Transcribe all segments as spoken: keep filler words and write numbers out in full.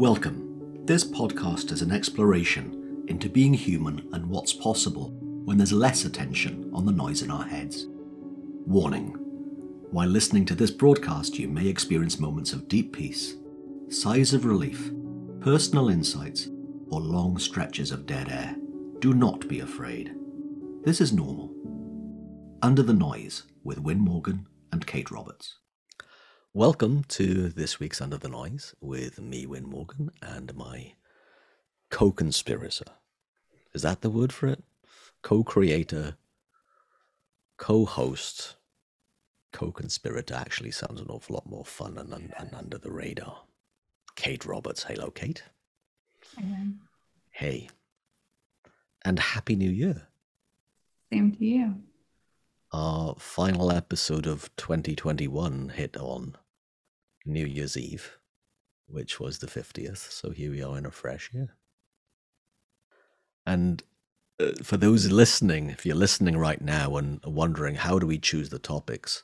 Welcome. This podcast is an exploration into being human and what's possible when there's less attention on the noise in our heads. Warning. While listening to this broadcast, you may experience moments of deep peace, sighs of relief, personal insights, or long stretches of dead air. Do not be afraid. This is normal. Under the Noise with Wynne Morgan and Kate Roberts. Welcome to this week's Under the Noise with me, Wynne Morgan, and my co-conspirator. Is that the word for it? Co-creator, co-host, co-conspirator actually sounds an awful lot more fun and, and, and under the radar. Kate Roberts. Hello, Kate. Hello. Hey. And Happy New Year. Same to you. Our final episode of twenty twenty-one hit on New Year's Eve, which was the fiftieth, so here we are in a fresh year. And uh, for those listening, if you're listening right now and wondering how do we choose the topics,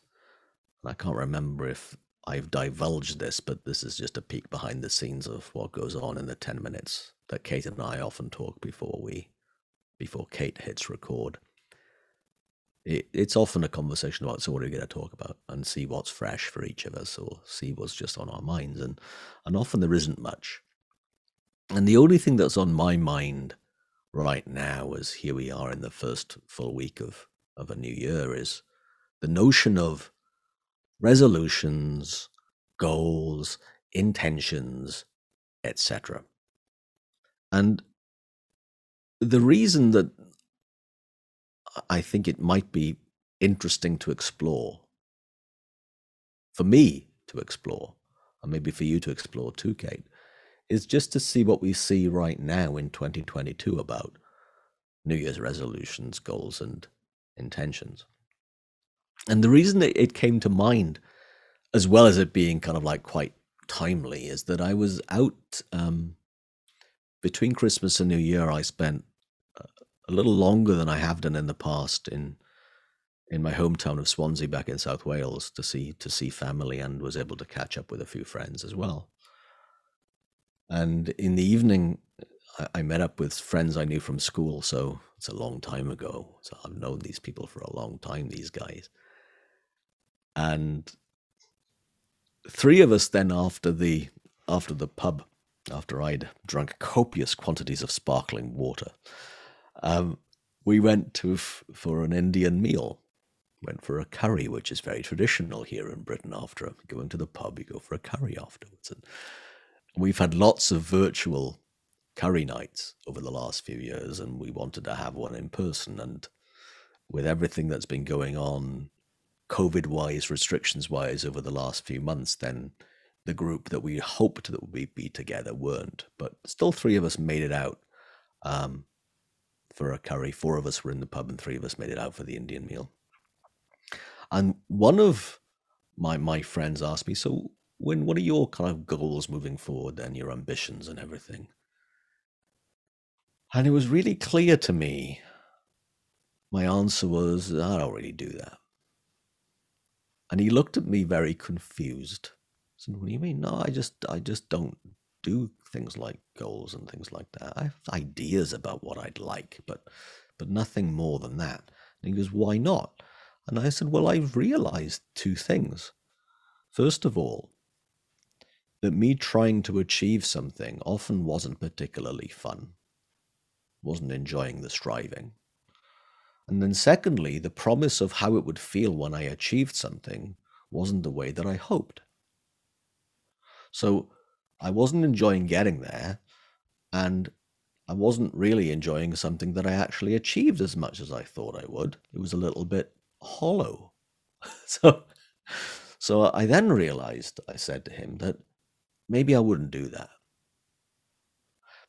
and I can't remember if I've divulged this, but this is just a peek behind the scenes of what goes on in the ten minutes that Kate and I often talk before we, before Kate hits record. It, it's often a conversation about, so what are we going to talk about, and see what's fresh for each of us, or see what's just on our minds. And, and often there isn't much. And the only thing that's on my mind right now, as here we are in the first full week of, of a new year, is the notion of resolutions, goals, intentions, et cetera. And the reason that I think it might be interesting to explore, for me to explore, and maybe for you to explore too, Kate, is just to see what we see right now in twenty twenty-two about New Year's resolutions, goals, and intentions. And the reason that it came to mind, as well as it being kind of like quite timely, is that I was out um, between Christmas and New Year. I spent a little longer than I have done in the past in in my hometown of Swansea back in South Wales to see to see family, and was able to catch up with a few friends as well. And in the evening, I, I met up with friends I knew from school. So it's a long time ago. So I've known these people for a long time, these guys. And three of us then after the after the pub, after I'd drunk copious quantities of sparkling water, Um, we went to f- for an Indian meal, went for a curry, which is very traditional here in Britain. After going to the pub, you go for a curry afterwards. And we've had lots of virtual curry nights over the last few years, and we wanted to have one in person. And with everything that's been going on, COVID-wise, restrictions-wise, over the last few months, then the group that we hoped that we'd be together weren't. But still three of us made it out. Um, for a curry, four of us were in the pub and three of us made it out for the Indian meal. And one of my my friends asked me, so when, what are your kind of goals moving forward and your ambitions and everything? And it was really clear to me. My answer was, I don't really do that. And he looked at me very confused. I said, what do you mean? No, I just, I just don't do things like goals and things like that. I have ideas about what I'd like, but but nothing more than that. And he goes, why not? And I said, well, I've realized two things. First of all, that me trying to achieve something often wasn't particularly fun, wasn't enjoying the striving. And then secondly, the promise of how it would feel when I achieved something wasn't the way that I hoped. So I wasn't enjoying getting there, and I wasn't really enjoying something that I actually achieved as much as I thought I would. It was a little bit hollow. So, so I then realized, I said to him, that maybe I wouldn't do that.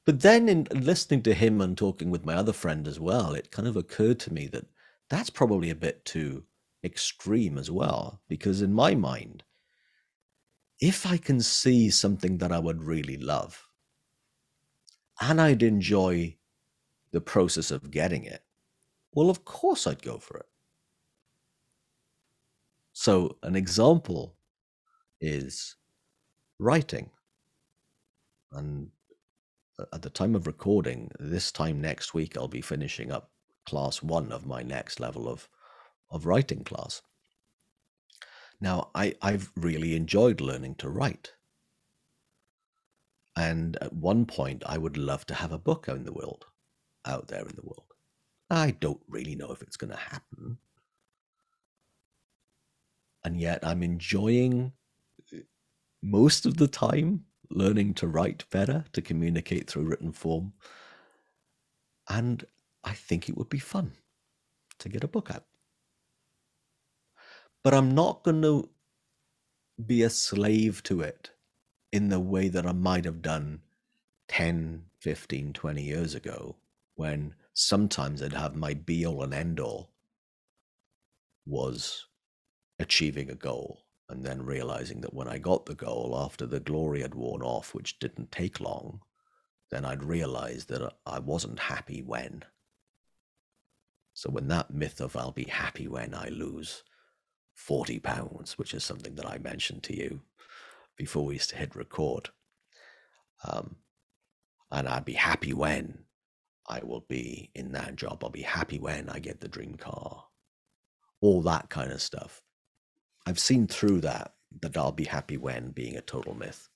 But then in listening to him and talking with my other friend as well, it kind of occurred to me that that's probably a bit too extreme as well, because in my mind, if I can see something that I would really love and I'd enjoy the process of getting it, well, of course I'd go for it. So an example is writing. And at the time of recording, this time next week, I'll be finishing up class one of my next level of of writing class. Now, I, I've really enjoyed learning to write. And at one point, I would love to have a book out in the world, out there in the world. I don't really know if it's going to happen. And yet I'm enjoying most of the time learning to write better, to communicate through written form. And I think it would be fun to get a book out. But I'm not going to be a slave to it in the way that I might have done ten, fifteen, twenty years ago, when sometimes I'd have my be-all and end-all was achieving a goal, and then realizing that when I got the goal, after the glory had worn off, which didn't take long, then I'd realize that I wasn't happy when. So when that myth of I'll be happy when I lose forty pounds, which is something that I mentioned to you before we hit record, um, and I'd be happy when I will be in that job, I'll be happy when I get the dream car, all that kind of stuff. I've seen through that, that I'll be happy when being a total myth.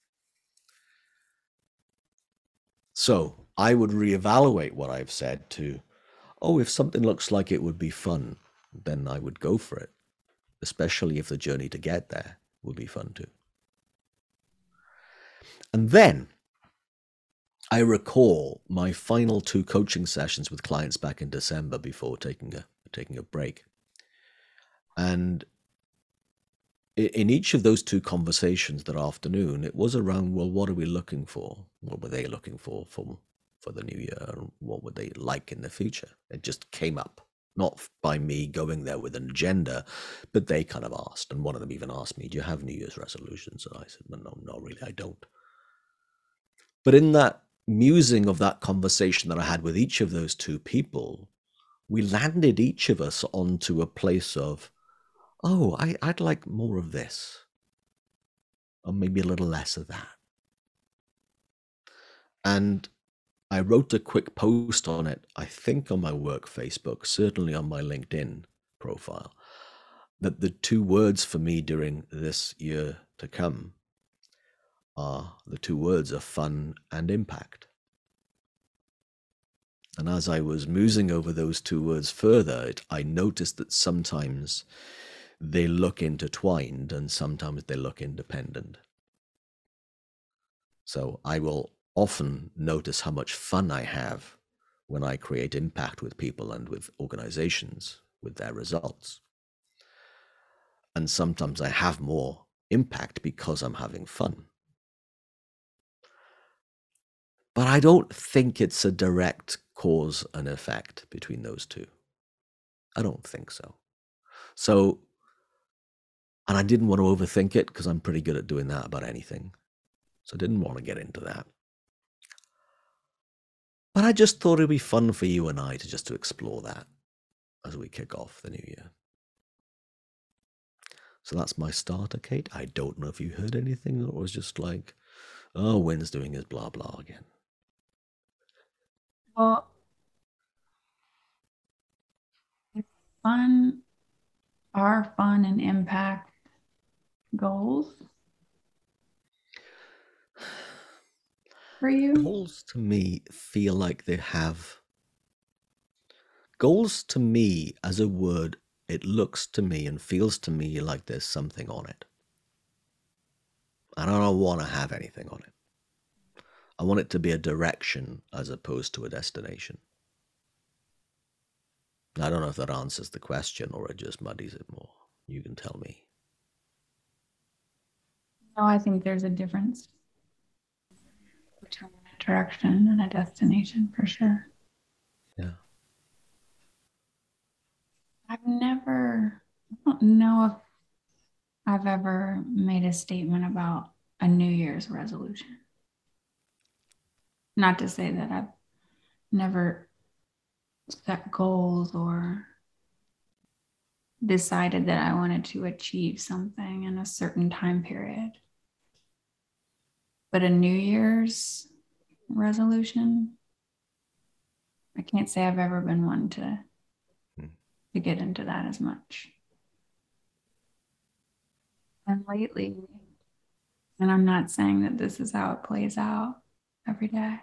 So I would reevaluate what I've said to, oh, if something looks like it would be fun, then I would go for it, especially if the journey to get there would be fun too. And then I recall my final two coaching sessions with clients back in December before taking a, taking a break. And in each of those two conversations that afternoon, it was around, well, what are we looking for? What were they looking for for, for the new year? What would they like in the future? It just came up, not by me going there with an agenda, but they kind of asked. And one of them even asked me, do you have New Year's resolutions? And I said, well, no, not really, I don't. But in that musing of that conversation that I had with each of those two people, we landed each of us onto a place of, oh, I, I'd like more of this, or maybe a little less of that. And I wrote a quick post on it, I think on my work Facebook, certainly on my LinkedIn profile, that the two words for me during this year to come are, the two words are fun and impact. And as I was musing over those two words further, it, I noticed that sometimes they look intertwined and sometimes they look independent. So I will often notice how much fun I have when I create impact with people and with organizations, with their results. And sometimes I have more impact because I'm having fun. But I don't think it's a direct cause and effect between those two. I don't think so. So, and I didn't want to overthink it because I'm pretty good at doing that about anything. So I didn't want to get into that. But I just thought it'd be fun for you and I to just to explore that as we kick off the new year. So that's my starter, Kate. I don't know if you heard anything, or it was just like, oh, Wynne's doing his blah blah again. Well, fun, our fun and impact goals for you? Goals to me feel like they have, goals to me as a word, it looks to me and feels to me like there's something on it. And I don't want to have anything on it. I want it to be a direction as opposed to a destination. I don't know if that answers the question or it just muddies it more. You can tell me. No, I think there's a difference between a direction and a destination for sure. Yeah. I've never, I don't know if I've ever made a statement about a New Year's resolution. Not to say that I've never set goals or decided that I wanted to achieve something in a certain time period. But a New Year's resolution. I can't say I've ever been one to hmm. to get into that as much. And lately, and I'm not saying that this is how it plays out every day,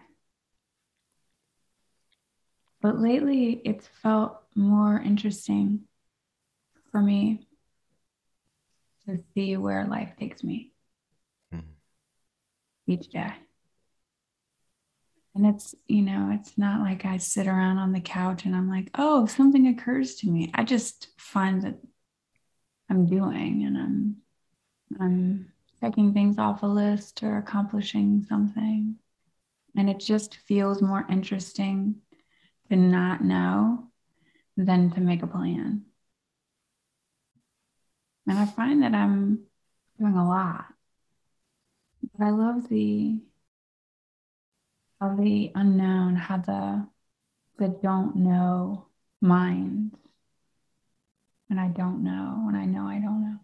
but lately it's felt more interesting for me to see where life takes me mm-hmm. each day. And it's, you know, it's not like I sit around on the couch and I'm like, oh, something occurs to me. I just find that I'm doing and I'm, I'm checking things off a list or accomplishing something. And it just feels more interesting to not know than to make a plan. And I find that I'm doing a lot. But I love the how the unknown, how the the don't know mind. And I don't know, and I know I don't know.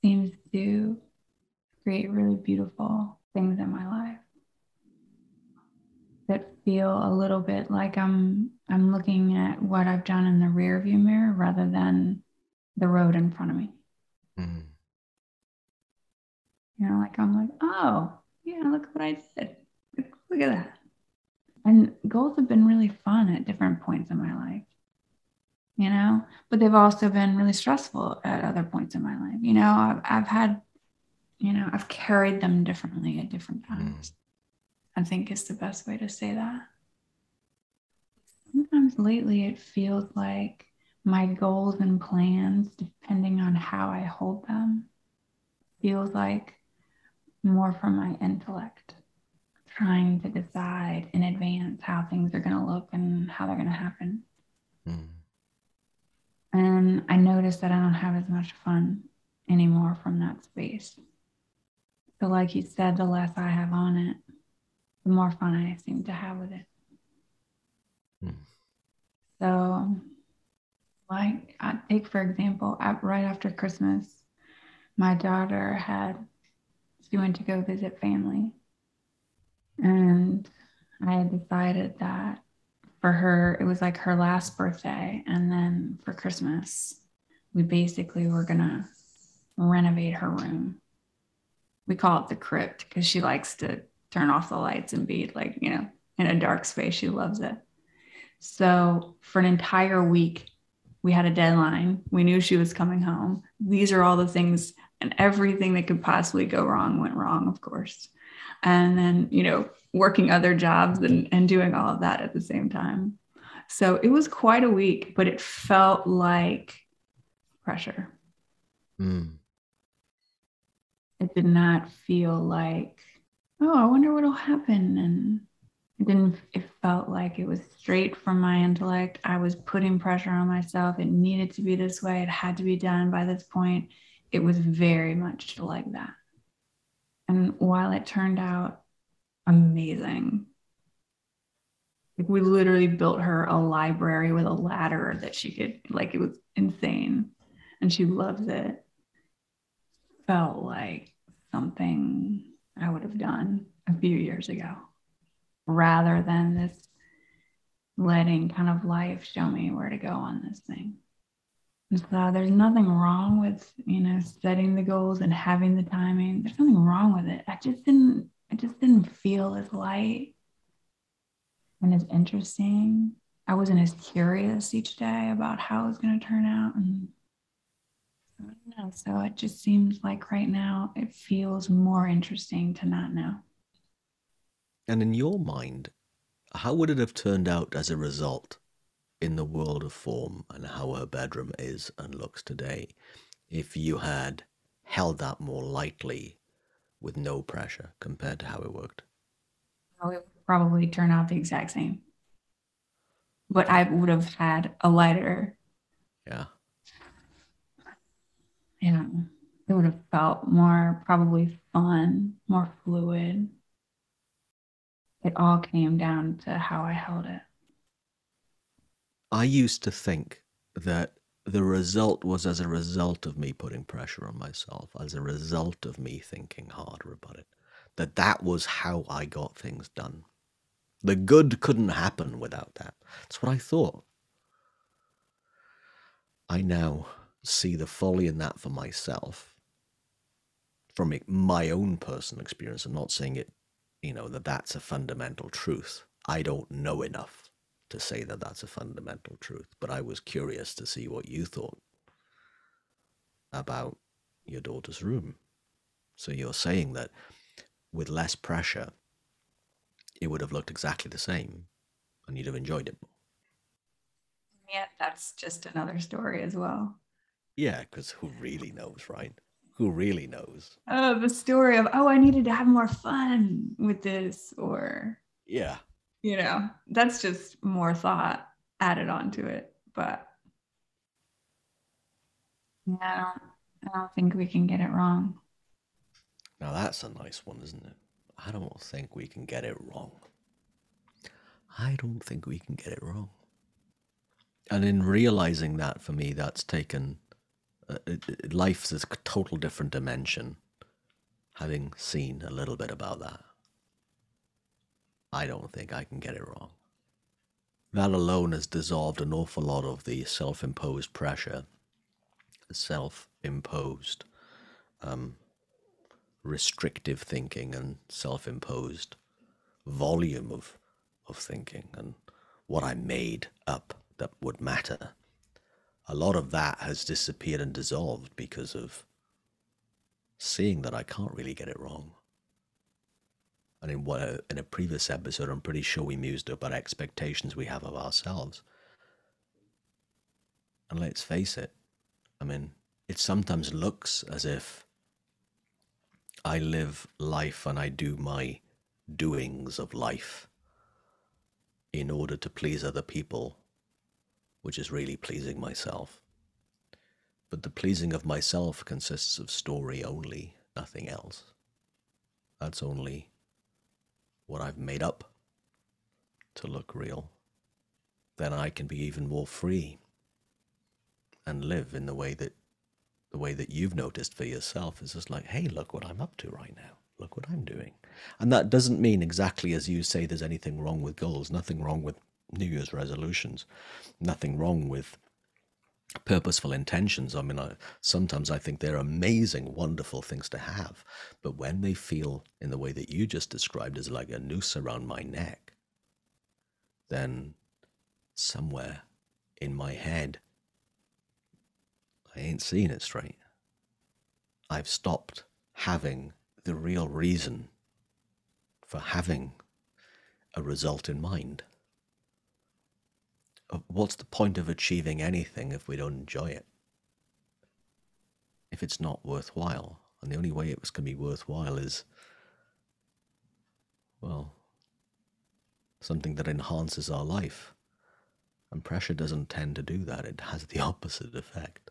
Seems to create really beautiful things in my life that feel a little bit like I'm I'm looking at what I've done in the rearview mirror rather than the road in front of me. Mm-hmm. You know, like I'm like, oh, yeah, look what I did. Look, look at that. And goals have been really fun at different points in my life, you know, but they've also been really stressful at other points in my life. You know, I've, I've had, you know, I've carried them differently at different times. Mm-hmm. I think is the best way to say that. Sometimes lately it feels like my goals and plans, depending on how I hold them, feels like more from my intellect, trying to decide in advance how things are going to look and how they're going to happen. Mm. And I notice that I don't have as much fun anymore from that space. So like you said, the less I have on it, the more fun I seem to have with it. Mm. So, like, I take, for example, I, right after Christmas, my daughter had, she went to go visit family. And I had decided that for her, it was like her last birthday. And then for Christmas, we basically were going to renovate her room. We call it the crypt because she likes to turn off the lights and be like, you know, in a dark space. She loves it. So for an entire week, we had a deadline. We knew she was coming home. These are all the things, and everything that could possibly go wrong went wrong, of course. And then, you know, working other jobs and, and doing all of that at the same time. So it was quite a week, but it felt like pressure. Mm. It did not feel like, oh, I wonder what'll happen. And it didn't, it felt like it was straight from my intellect. I was putting pressure on myself. It needed to be this way. It had to be done by this point. It was very much like that. And while it turned out amazing, like we literally built her a library with a ladder that she could, like it was insane. And she loves it. Felt like something I would have done a few years ago, rather than this letting kind of life show me where to go on this thing. And so there's nothing wrong with, you know, setting the goals and having the timing. There's nothing wrong with it. I just didn't, I just didn't feel as light and as interesting. I wasn't as curious each day about how it was going to turn out. And I don't know. So it just seems like right now it feels more interesting to not know. And in your mind, how would it have turned out as a result in the world of form and how her bedroom is and looks today if you had held that more lightly with no pressure compared to how it worked? Well, it would probably turn out the exact same. But I would have had a lighter. Yeah. Yeah, it would have felt more probably fun, more fluid. It all came down to how I held it. I used to think that the result was as a result of me putting pressure on myself, as a result of me thinking harder about it, that that was how I got things done. The good couldn't happen without that. That's what I thought. I now see the folly in that for myself from it, my own personal experience. I'm not saying it, you know, that that's a fundamental truth. I don't know enough to say that that's a fundamental truth, but I was curious to see what you thought about your daughter's room. So you're saying that with less pressure, it would have looked exactly the same and you'd have enjoyed it more. Yeah, that's just another story as well. Yeah, because who really knows, right? Who really knows? Oh, the story of, oh, I needed to have more fun with this, or... Yeah. You know, that's just more thought added onto it, but... Yeah, I don't, I don't think we can get it wrong. Now that's a nice one, isn't it? I don't think we can get it wrong. I don't think we can get it wrong. And in realizing that, for me, that's taken uh, life's a total different dimension, having seen a little bit about that. I don't think I can get it wrong. That alone has dissolved an awful lot of the self-imposed pressure, self-imposed um, restrictive thinking, and self-imposed volume of, of thinking, and what I made up that would matter. A lot of that has disappeared and dissolved because of seeing that I can't really get it wrong. And in what in a previous episode, I'm pretty sure we mused about expectations we have of ourselves. And let's face it, I mean, it sometimes looks as if I live life and I do my doings of life in order to please other people, which is really pleasing myself. But the pleasing of myself consists of story only, nothing else. That's only what I've made up to look real. Then I can be even more free and live in the way that the way that you've noticed for yourself is just like, hey, look what I'm up to right now. Look what I'm doing. And that doesn't mean exactly as you say there's anything wrong with goals, nothing wrong with New Year's resolutions, nothing wrong with purposeful intentions. I mean, I, sometimes I think they're amazing, wonderful things to have. But when they feel in the way that you just described as like a noose around my neck, then somewhere in my head, I ain't seeing it straight. I've stopped having the real reason for having a result in mind. What's the point of achieving anything if we don't enjoy it? If it's not worthwhile. And the only way it was going to be worthwhile is, well, something that enhances our life. And pressure doesn't tend to do that. It has the opposite effect.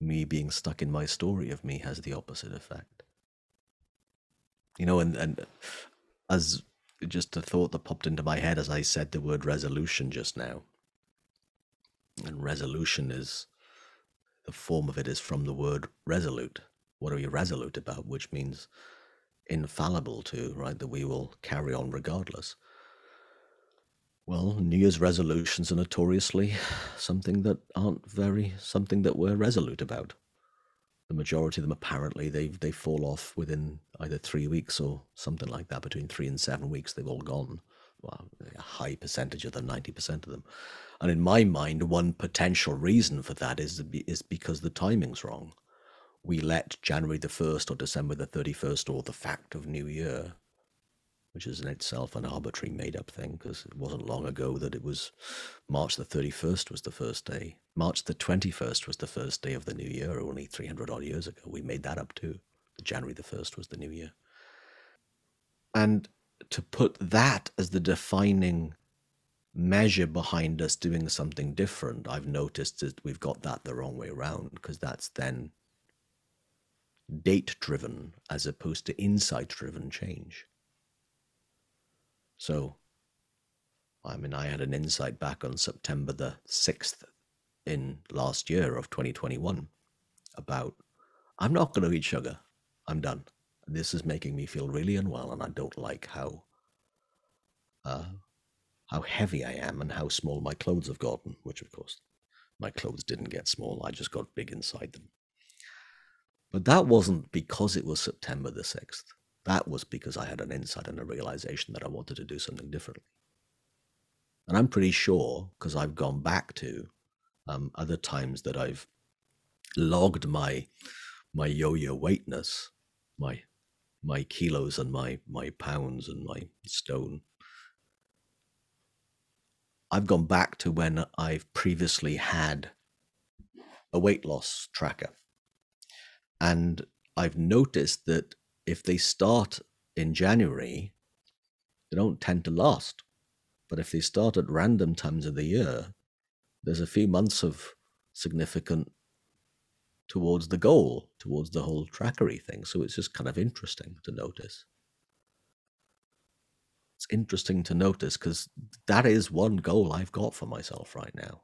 Me being stuck in my story of me has the opposite effect. You know, and, and as... just a thought that popped into my head as I said the word resolution just now. And resolution is, the form of it is from the word resolute. What are you resolute about? Which means infallible to, right? That we will carry on regardless. Well, New Year's resolutions are notoriously something that aren't very, something that we're resolute about. The majority of them, apparently, they they fall off within either three weeks or something like that. Between three and seven weeks, they've all gone. Well, a high percentage of them, ninety percent of them. And in my mind, one potential reason for that is, is because the timing's wrong. We let January the first or December the thirty-first or the fact of New Year, which is in itself an arbitrary made-up thing, because it wasn't long ago that it was March the thirty-first was the first day. March the twenty-first was the first day of the new year, only three hundred odd years ago. We made that up too. January the first was the new year. And to put that as the defining measure behind us doing something different, I've noticed that we've got that the wrong way around, because that's then date-driven as opposed to insight-driven change. So, I mean, I had an insight back on September the sixth in last year of twenty twenty-one about, I'm not going to eat sugar. I'm done. This is making me feel really unwell, and I don't like how uh, how heavy I am and how small my clothes have gotten, which of course my clothes didn't get small. I just got big inside them. But that wasn't because it was September the sixth. That was because I had an insight and a realization that I wanted to do something differently. And I'm pretty sure, because I've gone back to um, other times that I've logged my my yo-yo weightness, my my kilos and my my pounds and my stone. I've gone back to when I've previously had a weight loss tracker, and I've noticed that if they start in January, they don't tend to last. But if they start at random times of the year, there's a few months of significant towards the goal, towards the whole trackery thing. So it's just kind of interesting to notice. It's interesting to notice because that is one goal I've got for myself right now.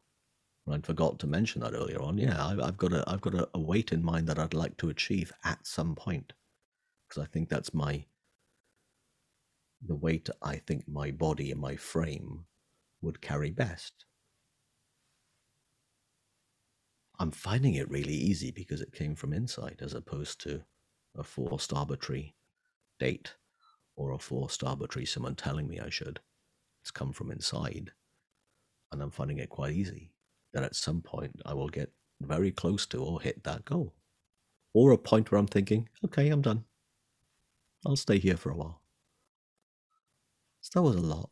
I forgot to mention that earlier on. Yeah, I've got a, I've got a, a weight in mind that I'd like to achieve at some point. Because I think that's my, the weight I think my body and my frame would carry best. I'm finding it really easy because it came from insight as opposed to a forced arbitrary date or a forced arbitrary someone telling me I should. It's come from inside, and I'm finding it quite easy that at some point I will get very close to or hit that goal, or a point where I'm thinking, okay, I'm done. I'll stay here for a while. So that was a lot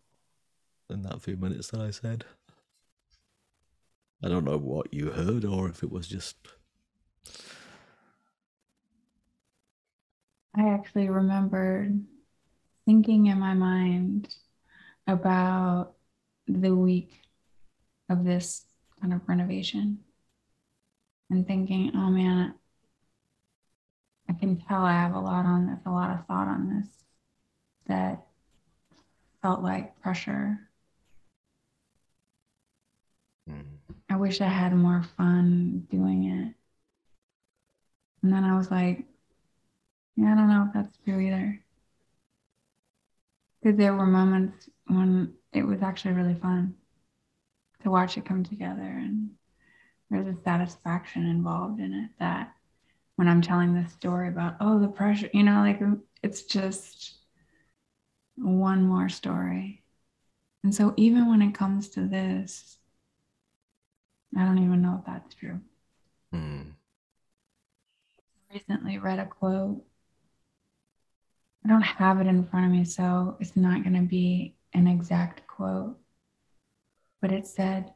in that few minutes that I said. I don't know what you heard or if it was just... I actually remembered thinking in my mind about the week of this kind of renovation and thinking, oh man, I can tell I have a lot on this, a lot of thought on this that felt like pressure. Mm. I wish I had more fun doing it. And then I was like, yeah, I don't know if that's true either. Because there were moments when it was actually really fun to watch it come together, and there's a satisfaction involved in it that when I'm telling this story about, oh, the pressure, you know, like it's just one more story. And so even when it comes to this, I don't even know if that's true. Mm. I recently read a quote. I don't have it in front of me, so it's not going to be an exact quote. But it said,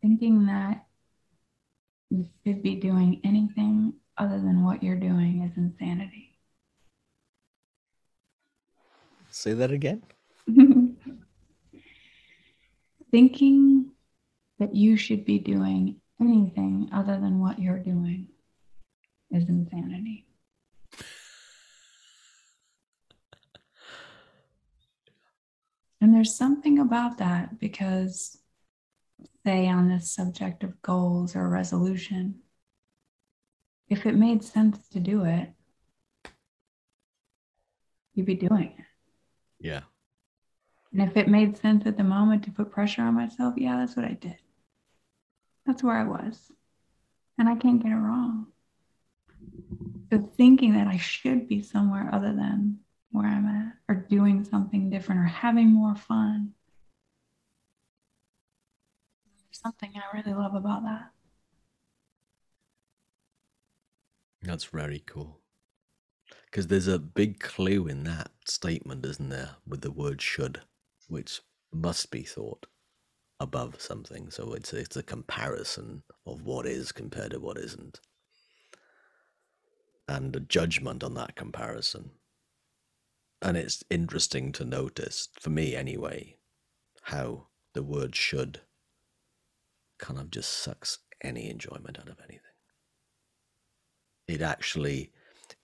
thinking that you should be doing anything other than what you're doing is insanity. Say that again. Thinking that you should be doing anything other than what you're doing is insanity. And there's something about that because, say, on this subject of goals or resolution, if it made sense to do it, you'd be doing it. Yeah. And if it made sense at the moment to put pressure on myself, yeah, that's what I did. That's where I was. And I can't get it wrong. So thinking that I should be somewhere other than where I'm at, or doing something different, or having more fun, something I really love about that. That's very cool. Because there's a big clue in that statement, isn't there, with the word should, which must be thought above something. So it's a, it's a comparison of what is compared to what isn't. And a judgment on that comparison. And it's interesting to notice, for me anyway, how the word should kind of just sucks any enjoyment out of anything. It actually,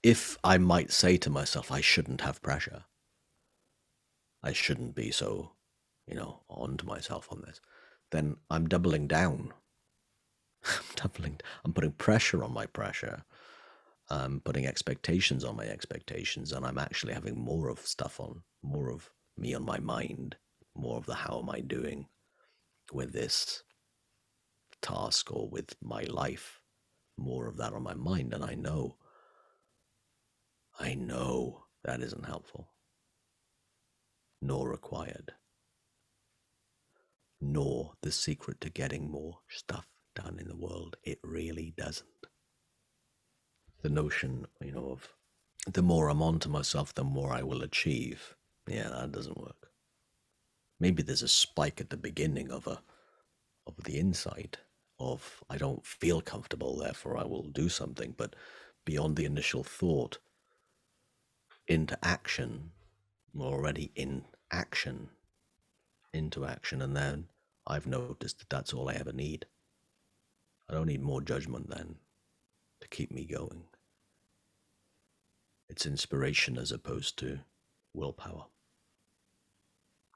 if I might say to myself, I shouldn't have pressure. I shouldn't be so, you know, onto myself on this. Then I'm doubling down. I'm doubling, I'm putting pressure on my pressure. I'm putting expectations on my expectations, and I'm actually having more of stuff on, more of me on my mind, more of the how am I doing with this task or with my life, more of that on my mind. And I know, I know that isn't helpful, nor required, nor the secret to getting more stuff done in the world. It really doesn't. The notion, you know, of the more I'm on to myself, the more I will achieve. Yeah, that doesn't work. Maybe there's a spike at the beginning of a of the insight of I don't feel comfortable, therefore I will do something. But beyond the initial thought into action, already in action, into action, and then I've noticed that that's all I ever need. I don't need more judgment then to keep me going. It's inspiration as opposed to willpower.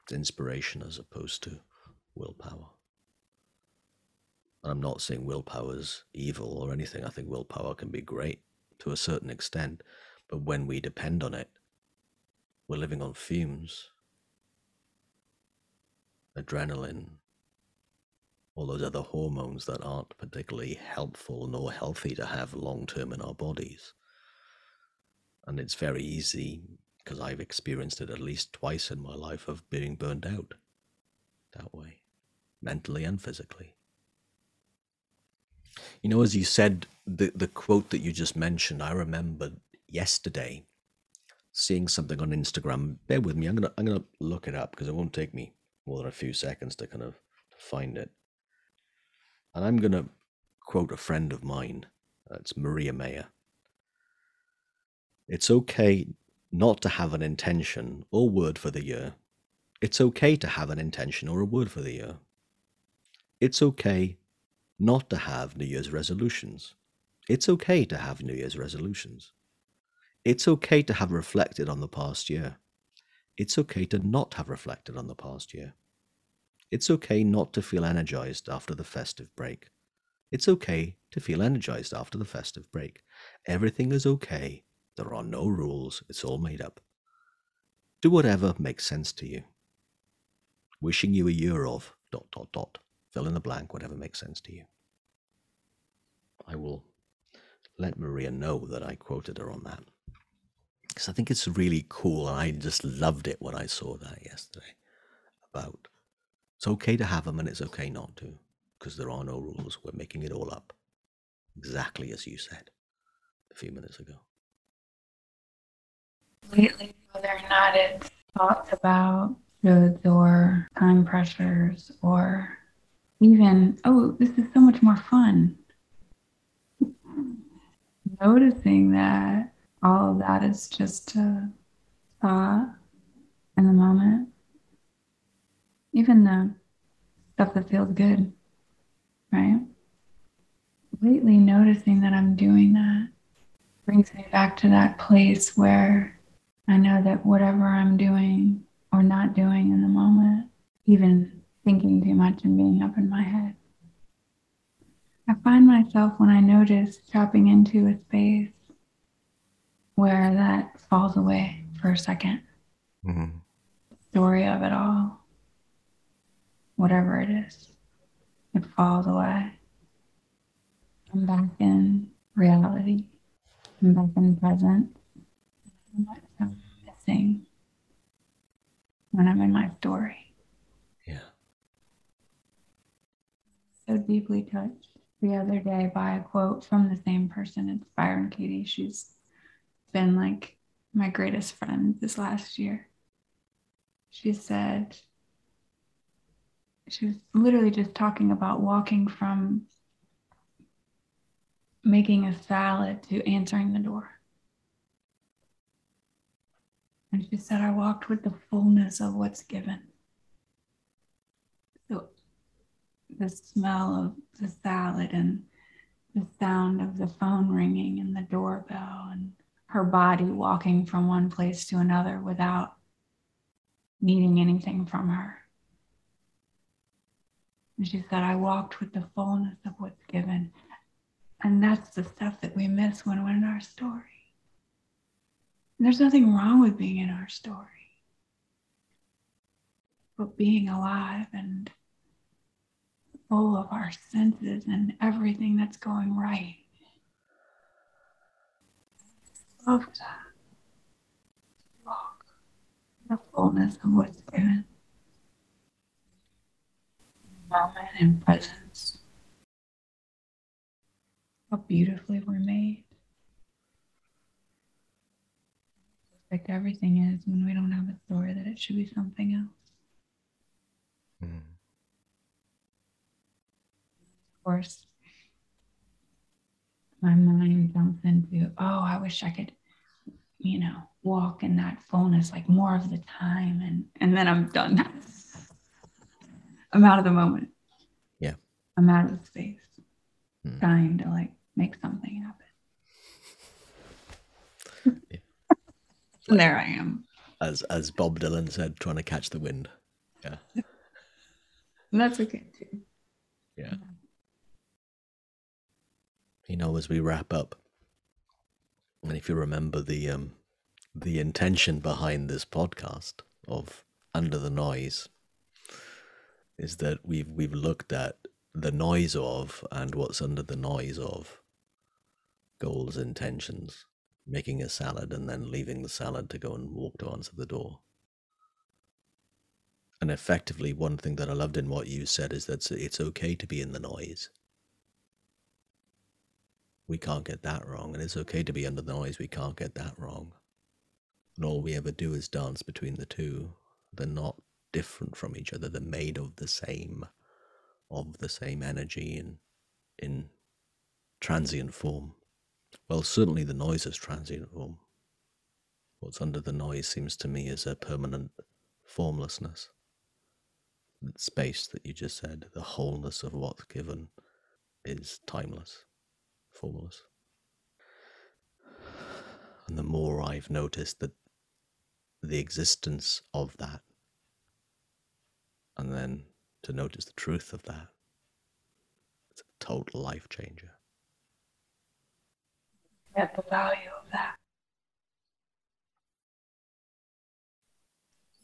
It's inspiration as opposed to willpower. And I'm not saying willpower's evil or anything. I think willpower can be great to a certain extent, but when we depend on it, we're living on fumes. Adrenaline, all those other hormones that aren't particularly helpful nor healthy to have long-term in our bodies. And it's very easy, because I've experienced it at least twice in my life, of being burned out that way, mentally and physically. You know, as you said, the, the quote that you just mentioned, I remembered yesterday seeing something on Instagram. Bear with me, I'm gonna, I'm gonna look it up, because it won't take me more than a few seconds to kind of find it. And I'm going to quote a friend of mine. It's Maria Meyer. It's okay not to have an intention or word for the year. It's okay to have an intention or a word for the year. It's okay not to have New Year's resolutions. It's okay to have New Year's resolutions. It's okay to have reflected on the past year. It's okay to not have reflected on the past year. It's okay not to feel energized after the festive break. It's okay to feel energized after the festive break. Everything is okay. There are no rules. It's all made up. Do whatever makes sense to you. Wishing you a year of dot, dot, dot. Fill in the blank, whatever makes sense to you. I will let Maria know that I quoted her on that, because I think it's really cool, and I just loved it when I saw that yesterday, about it's okay to have them and it's okay not to, because there are no rules. We're making it all up, exactly as you said a few minutes ago. Lately, whether or not it's thoughts about shoulds or time pressures, or even, oh, this is so much more fun, noticing that all of that is just a thought in the moment. Even the stuff that feels good, right? Lately noticing that I'm doing that brings me back to that place where I know that whatever I'm doing or not doing in the moment, even thinking too much and being up in my head, I find myself, when I notice, dropping into a space where that falls away for a second. Mm-hmm. Story of it all, whatever it is, it falls away. I'm back in reality. I'm back in present. I'm missing when I'm in my story. Yeah. So deeply touched the other day by a quote from the same person. It's Byron Katie. She's been like my greatest friend this last year. She said, she was literally just talking about walking from making a salad to answering the door. And she said, I walked with the fullness of what's given. So the smell of the salad and the sound of the phone ringing and the doorbell and her body walking from one place to another without needing anything from her. And she said, I walked with the fullness of what's given. And that's the stuff that we miss when we're in our story. And there's nothing wrong with being in our story. but being alive and full of our senses and everything that's going right. Love to walk in the fullness of what's given. Moment and presence. How beautifully we're made. Like everything is when we don't have a story that it should be something else. Mm. Of course, my mind jumps into, oh, I wish I could, you know, walk in that fullness like more of the time, and and then I'm done. I'm out of the moment. Yeah. I'm out of the space. Mm. Trying to like make something happen. Yeah. And there I am. As as Bob Dylan said, trying to catch the wind. Yeah. And that's okay too. Yeah. You know, as we wrap up, and if you remember the um the intention behind this podcast of Under the Noise is that we've we've looked at the noise of and what's under the noise of goals, intentions, making a salad and then leaving the salad to go and walk to answer the door. And effectively, one thing that I loved in what you said is that it's okay to be in the noise. We can't get that wrong, and it's okay to be under the noise. We can't get that wrong. And all we ever do is dance between the two. They're not different from each other. They're made of the same, of the same energy and in transient form. Well, certainly the noise is transient form. What's under the noise seems to me is a permanent formlessness. That space that you just said, the wholeness of what's given, is timeless, formless. And the more I've noticed that the existence of that, and then to notice the truth of that, it's a total life changer. At the value of that.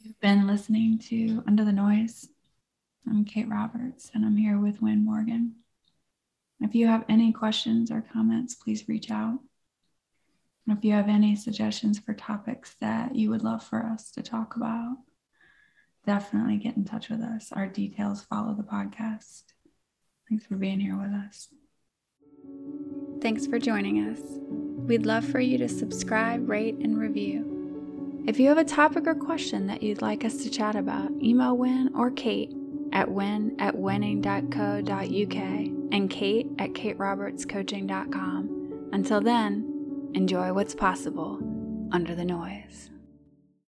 You've been listening to Under the Noise. I'm Kate Roberts, and I'm here with Wynne Morgan. If you have any questions or comments, please reach out. And if you have any suggestions for topics that you would love for us to talk about, definitely get in touch with us. Our details follow the podcast. Thanks for being here with us. Thanks for joining us. We'd love for you to subscribe, rate, and review. If you have a topic or question that you'd like us to chat about, email Wynne or Kate at wynne at winning dot co dot u k and kate at kate roberts coaching dot com. Until then, enjoy what's possible under the noise.